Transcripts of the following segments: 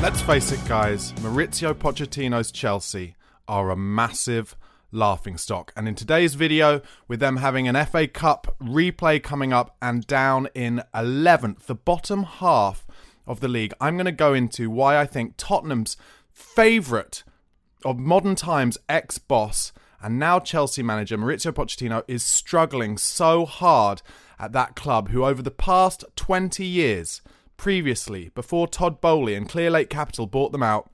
Let's face it, guys, Maurizio Pochettino's Chelsea are a massive laughingstock. And in today's video, with them having an FA Cup replay coming up and down in 11th, the bottom half of the league, I'm going to go into why I think Tottenham's favourite of modern times ex-boss and now Chelsea manager Maurizio Pochettino is struggling so hard at that club who over the past 20 years... previously, before Todd Boehly and Clear Lake Capital bought them out,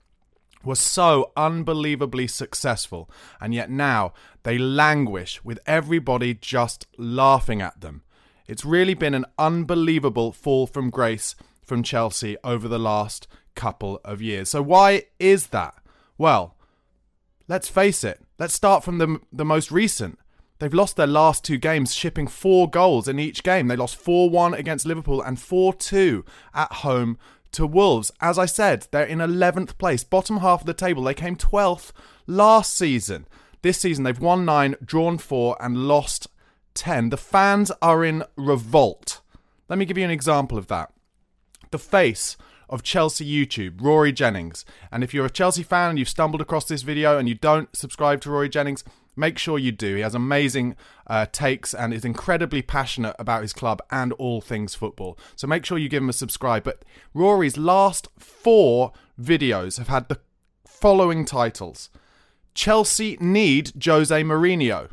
were so unbelievably successful, and yet now they languish with everybody just laughing at them. It's really been an unbelievable fall from grace from Chelsea over the last couple of years. So why is that? Well, let's face it. Let's start from the most recent. They've lost their last two games, shipping 4 goals in each game. They lost 4-1 against Liverpool and 4-2 at home to Wolves. As I said, they're in 11th place, bottom half of the table. They came 12th last season. This season, they've won 9, drawn 4 and lost 10. The fans are in revolt. Let me give you an example of that. The face of Chelsea YouTube, Rory Jennings. And if you're a Chelsea fan and you've stumbled across this video and you don't subscribe to Rory Jennings, make sure you do. He has amazing takes and is incredibly passionate about his club and all things football. So make sure you give him a subscribe. But Rory's last 4 videos have had the following titles. Chelsea need Jose Mourinho.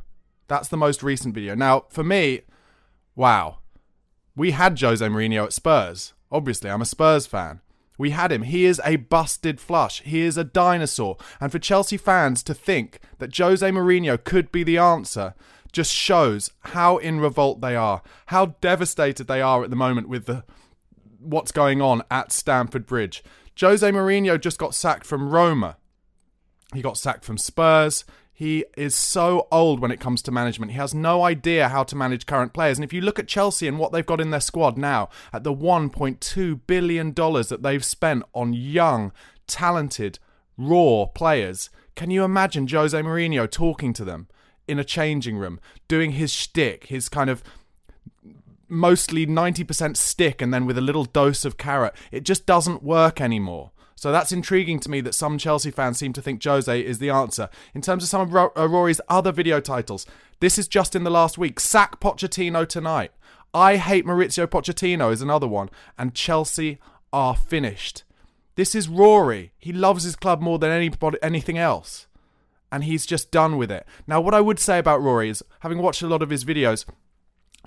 That's the most recent video. Now, for me, wow. We had Jose Mourinho at Spurs. Obviously, I'm a Spurs fan. We had him. He is a busted flush. He is a dinosaur. And for Chelsea fans to think that Jose Mourinho could be the answer just shows how in revolt they are, how devastated they are at the moment with what's going on at Stamford Bridge. Jose Mourinho just got sacked from Roma. He got sacked from Spurs. He is so old when it comes to management. He has no idea how to manage current players. And if you look at Chelsea and what they've got in their squad now, at the $1.2 billion that they've spent on young, talented, raw players, can you imagine Jose Mourinho talking to them in a changing room, doing his shtick, his kind of mostly 90% stick and then with a little dose of carrot? It just doesn't work anymore. So that's intriguing to me that some Chelsea fans seem to think Jose is the answer. In terms of some of Rory's other video titles, this is just in the last week. Sack Pochettino tonight. I hate Maurizio Pochettino is another one. And Chelsea are finished. This is Rory. He loves his club more than anything else. And he's just done with it. Now, what I would say about Rory is, having watched a lot of his videos,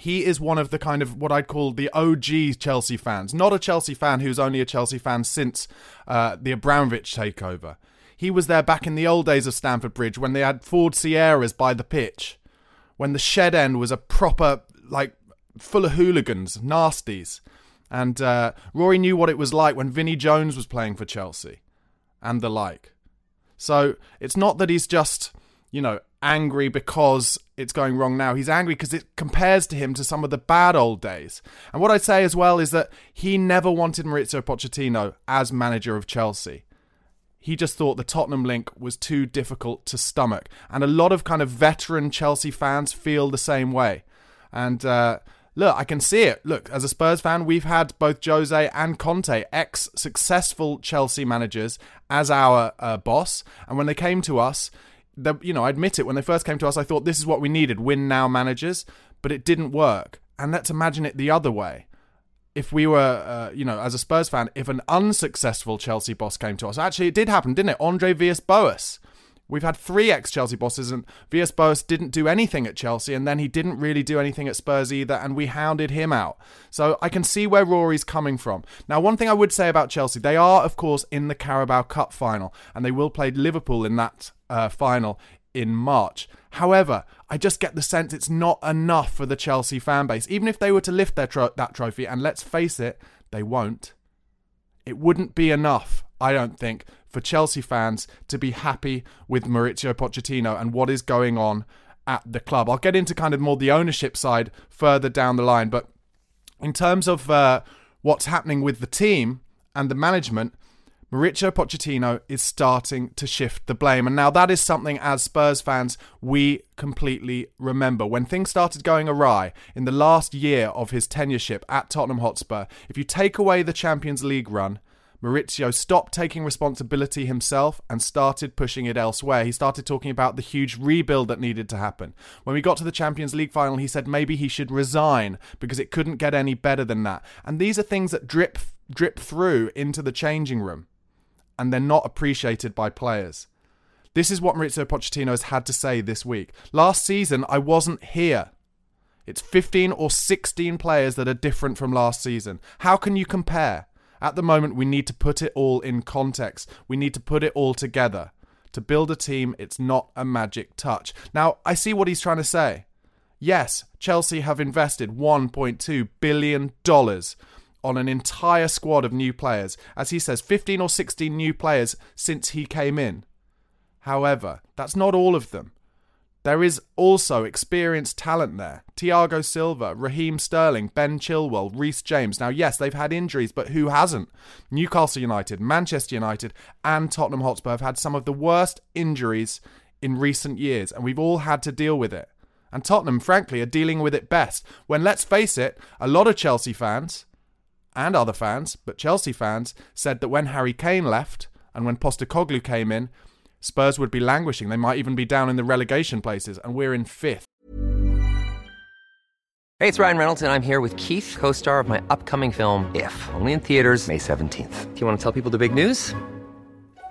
he is one of the kind of what I'd call the OG Chelsea fans. Not a Chelsea fan who's only a Chelsea fan since the Abramovich takeover. He was there back in the old days of Stamford Bridge when they had Ford Sierras by the pitch, when the shed end was a proper, like, full of hooligans, nasties. And Rory knew what it was like when Vinnie Jones was playing for Chelsea and the like. So it's not that he's just, you know, angry because it's going wrong now. He's angry because it compares to him to some of the bad old days. And what I'd say as well is that he never wanted Maurizio Pochettino as manager of Chelsea. He just thought the Tottenham link was too difficult to stomach. And a lot of kind of veteran Chelsea fans feel the same way. And look, I can see it. Look, as a Spurs fan, we've had both Jose and Conte, ex-successful Chelsea managers, as our boss. And when they came to us, you know, I admit it, when they first came to us, I thought this is what we needed, win now managers, but it didn't work. And let's imagine it the other way. If we were, you know, as a Spurs fan, if an unsuccessful Chelsea boss came to us, actually it did happen, didn't it? Andre Villas-Boas. We've had three ex-Chelsea bosses, and Villas-Boas didn't do anything at Chelsea, and then he didn't really do anything at Spurs either, and we hounded him out. So I can see where Rory's coming from. Now, one thing I would say about Chelsea, they are, of course, in the Carabao Cup final, and they will play Liverpool in that final in March. However, I just get the sense it's not enough for the Chelsea fan base. Even if they were to lift their that trophy, and let's face it, they won't. It wouldn't be enough, I don't think, for Chelsea fans to be happy with Maurizio Pochettino and what is going on at the club. I'll get into kind of more the ownership side further down the line, but in terms of what's happening with the team and the management, Maurizio Pochettino is starting to shift the blame. And now that is something, as Spurs fans, we completely remember. When things started going awry in the last year of his tenureship at Tottenham Hotspur, if you take away the Champions League run, Maurizio stopped taking responsibility himself and started pushing it elsewhere. He started talking about the huge rebuild that needed to happen. When we got to the Champions League final, he said maybe he should resign because it couldn't get any better than that. And these are things that drip through into the changing room, and they're not appreciated by players. This is what Maurizio Pochettino has had to say this week. Last season, I wasn't here. It's 15 or 16 players that are different from last season. How can you compare? At the moment, we need to put it all in context. We need to put it all together. To build a team, it's not a magic touch. Now, I see what he's trying to say. Yes, Chelsea have invested $1.2 billion on an entire squad of new players. As he says, 15 or 16 new players since he came in. However, that's not all of them. There is also experienced talent there. Thiago Silva, Raheem Sterling, Ben Chilwell, Reece James. Now, yes, they've had injuries, but who hasn't? Newcastle United, Manchester United and Tottenham Hotspur have had some of the worst injuries in recent years, and we've all had to deal with it. And Tottenham, frankly, are dealing with it best. When, let's face it, a lot of Chelsea fans and other fans, but Chelsea fans, said that when Harry Kane left and when Postecoglou came in, Spurs would be languishing. They might even be down in the relegation places, and we're in fifth. Hey, it's Ryan Reynolds, and I'm here with Keith, co-star of my upcoming film, If, only in theaters May 17th. Do you want to tell people the big news?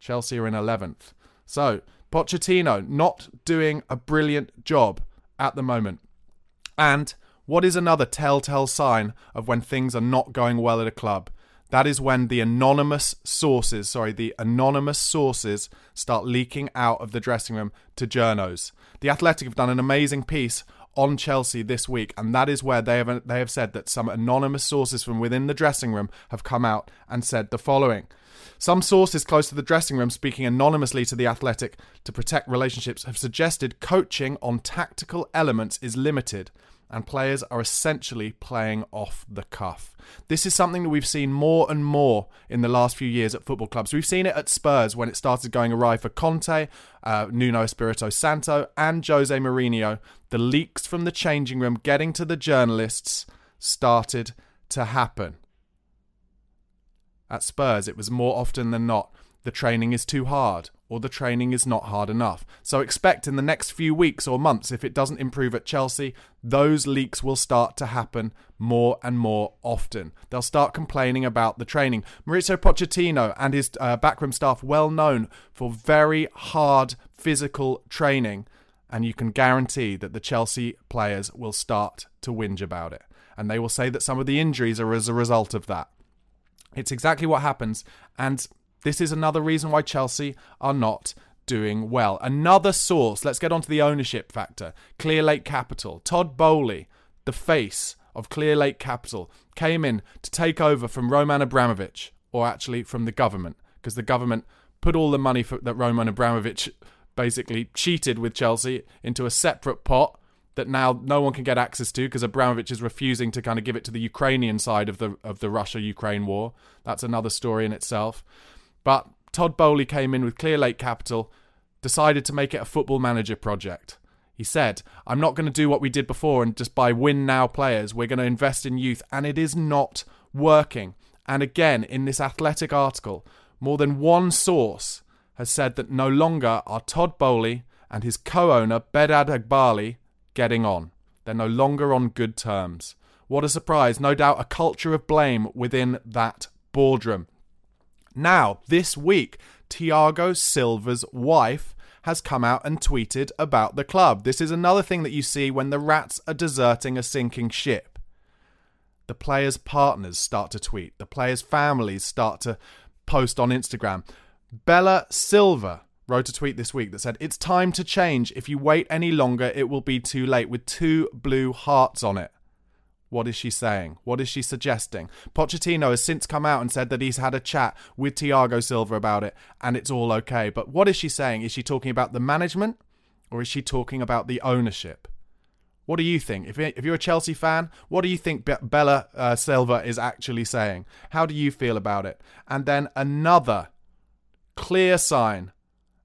Chelsea are in 11th. So, Pochettino not doing a brilliant job at the moment. And what is another telltale sign of when things are not going well at a club? That is when the anonymous sources start leaking out of the dressing room to journos. The Athletic have done an amazing piece on Chelsea this week, and that is where they have said that some anonymous sources from within the dressing room have come out and said the following. Some sources close to the dressing room, speaking anonymously to The Athletic to protect relationships, have suggested coaching on tactical elements is limited and players are essentially playing off the cuff. This is something that we've seen more and more in the last few years at football clubs. We've seen it at Spurs when it started going awry for Conte, Nuno Espirito Santo and Jose Mourinho. The leaks from the changing room getting to the journalists started to happen. At Spurs, it was more often than not, the training is too hard or the training is not hard enough. So expect in the next few weeks or months, if it doesn't improve at Chelsea, those leaks will start to happen more and more often. They'll start complaining about the training. Maurizio Pochettino and his backroom staff well known for very hard physical training. And you can guarantee that the Chelsea players will start to whinge about it. And they will say that some of the injuries are as a result of that. It's exactly what happens. And this is another reason why Chelsea are not doing well. Another source, let's get on to the ownership factor. Clear Lake Capital. Todd Boehly, the face of Clear Lake Capital, came in to take over from Roman Abramovich, or actually from the government, because the government put all the money that Roman Abramovich basically cheated with Chelsea into a separate pot that now no one can get access to because Abramovich is refusing to kind of give it to the Ukrainian side of the Russia-Ukraine war. That's another story in itself. But Todd Boehly came in with Clear Lake Capital, decided to make it a football manager project. He said, I'm not going to do what we did before and just buy win-now players. We're going to invest in youth. And it is not working. And again, in this Athletic article, more than one source has said that no longer are Todd Boehly and his co-owner Behdad Eghbali getting on. They're no longer on good terms. What a surprise. No doubt a culture of blame within that boardroom. Now, this week, Thiago Silva's wife has come out and tweeted about the club. This is another thing that you see when the rats are deserting a sinking ship. The players' partners start to tweet. The players' families start to post on Instagram. Bella Silva wrote a tweet this week that said, it's time to change. If you wait any longer, it will be too late, with 2 blue hearts on it. What is she saying? What is she suggesting? Pochettino has since come out and said that he's had a chat with Thiago Silva about it and it's all okay. But what is she saying? Is she talking about the management or is she talking about the ownership? What do you think? If you're a Chelsea fan, what do you think Bella Silva is actually saying? How do you feel about it? And then another clear sign.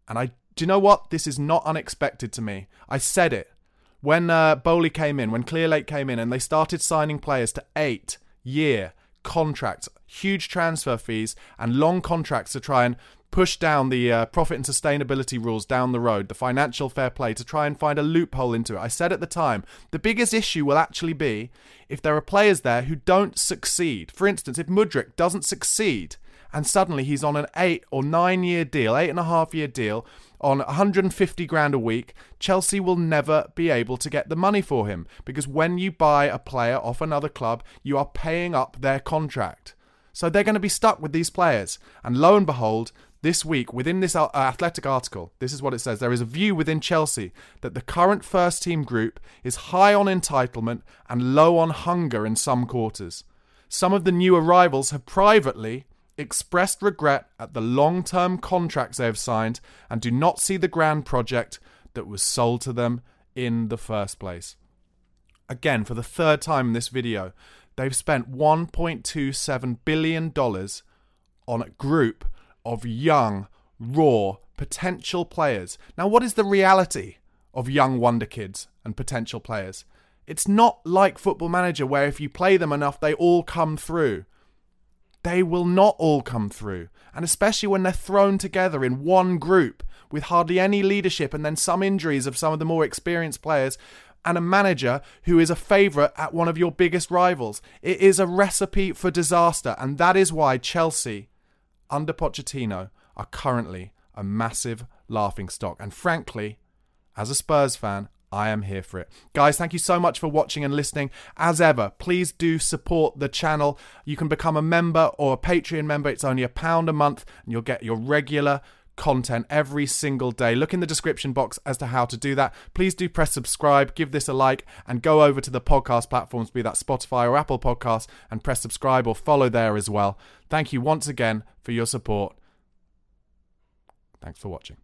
And do you know what? This is not unexpected to me. I said it. When Boehly came in, when Clear Lake came in and they started signing players to 8-year contracts, huge transfer fees and long contracts to try and push down the profit and sustainability rules down the road, the financial fair play, to try and find a loophole into it. I said at the time, the biggest issue will actually be if there are players there who don't succeed. For instance, if Mudryk doesn't succeed and suddenly he's on an 8 or 9 year deal, 8.5 year deal on 150 grand a week, Chelsea will never be able to get the money for him, because when you buy a player off another club, you are paying up their contract. So they're going to be stuck with these players. And lo and behold, this week, within this Athletic article, this is what it says. There is a view within Chelsea that the current first team group is high on entitlement and low on hunger in some quarters. Some of the new arrivals have privately expressed regret at the long-term contracts they have signed and do not see the grand project that was sold to them in the first place. Again, for the third time in this video, they've spent $1.27 billion on a group of young, raw, potential players. Now, what is the reality of young wonder kids and potential players? It's not like Football Manager, where if you play them enough, they all come through. They will not all come through. And especially when they're thrown together in one group with hardly any leadership and then some injuries of some of the more experienced players and a manager who is a favourite at one of your biggest rivals. It is a recipe for disaster. And that is why Chelsea, under Pochettino, are currently a massive laughingstock. And frankly, as a Spurs fan, I am here for it. Guys, thank you so much for watching and listening. As ever, please do support the channel. You can become a member or a Patreon member. It's only £1 a month and you'll get your regular content every single day. Look in the description box as to how to do that. Please do press subscribe, give this a like, and go over to the podcast platforms, be that Spotify or Apple Podcasts, and press subscribe or follow there as well. Thank you once again for your support. Thanks for watching.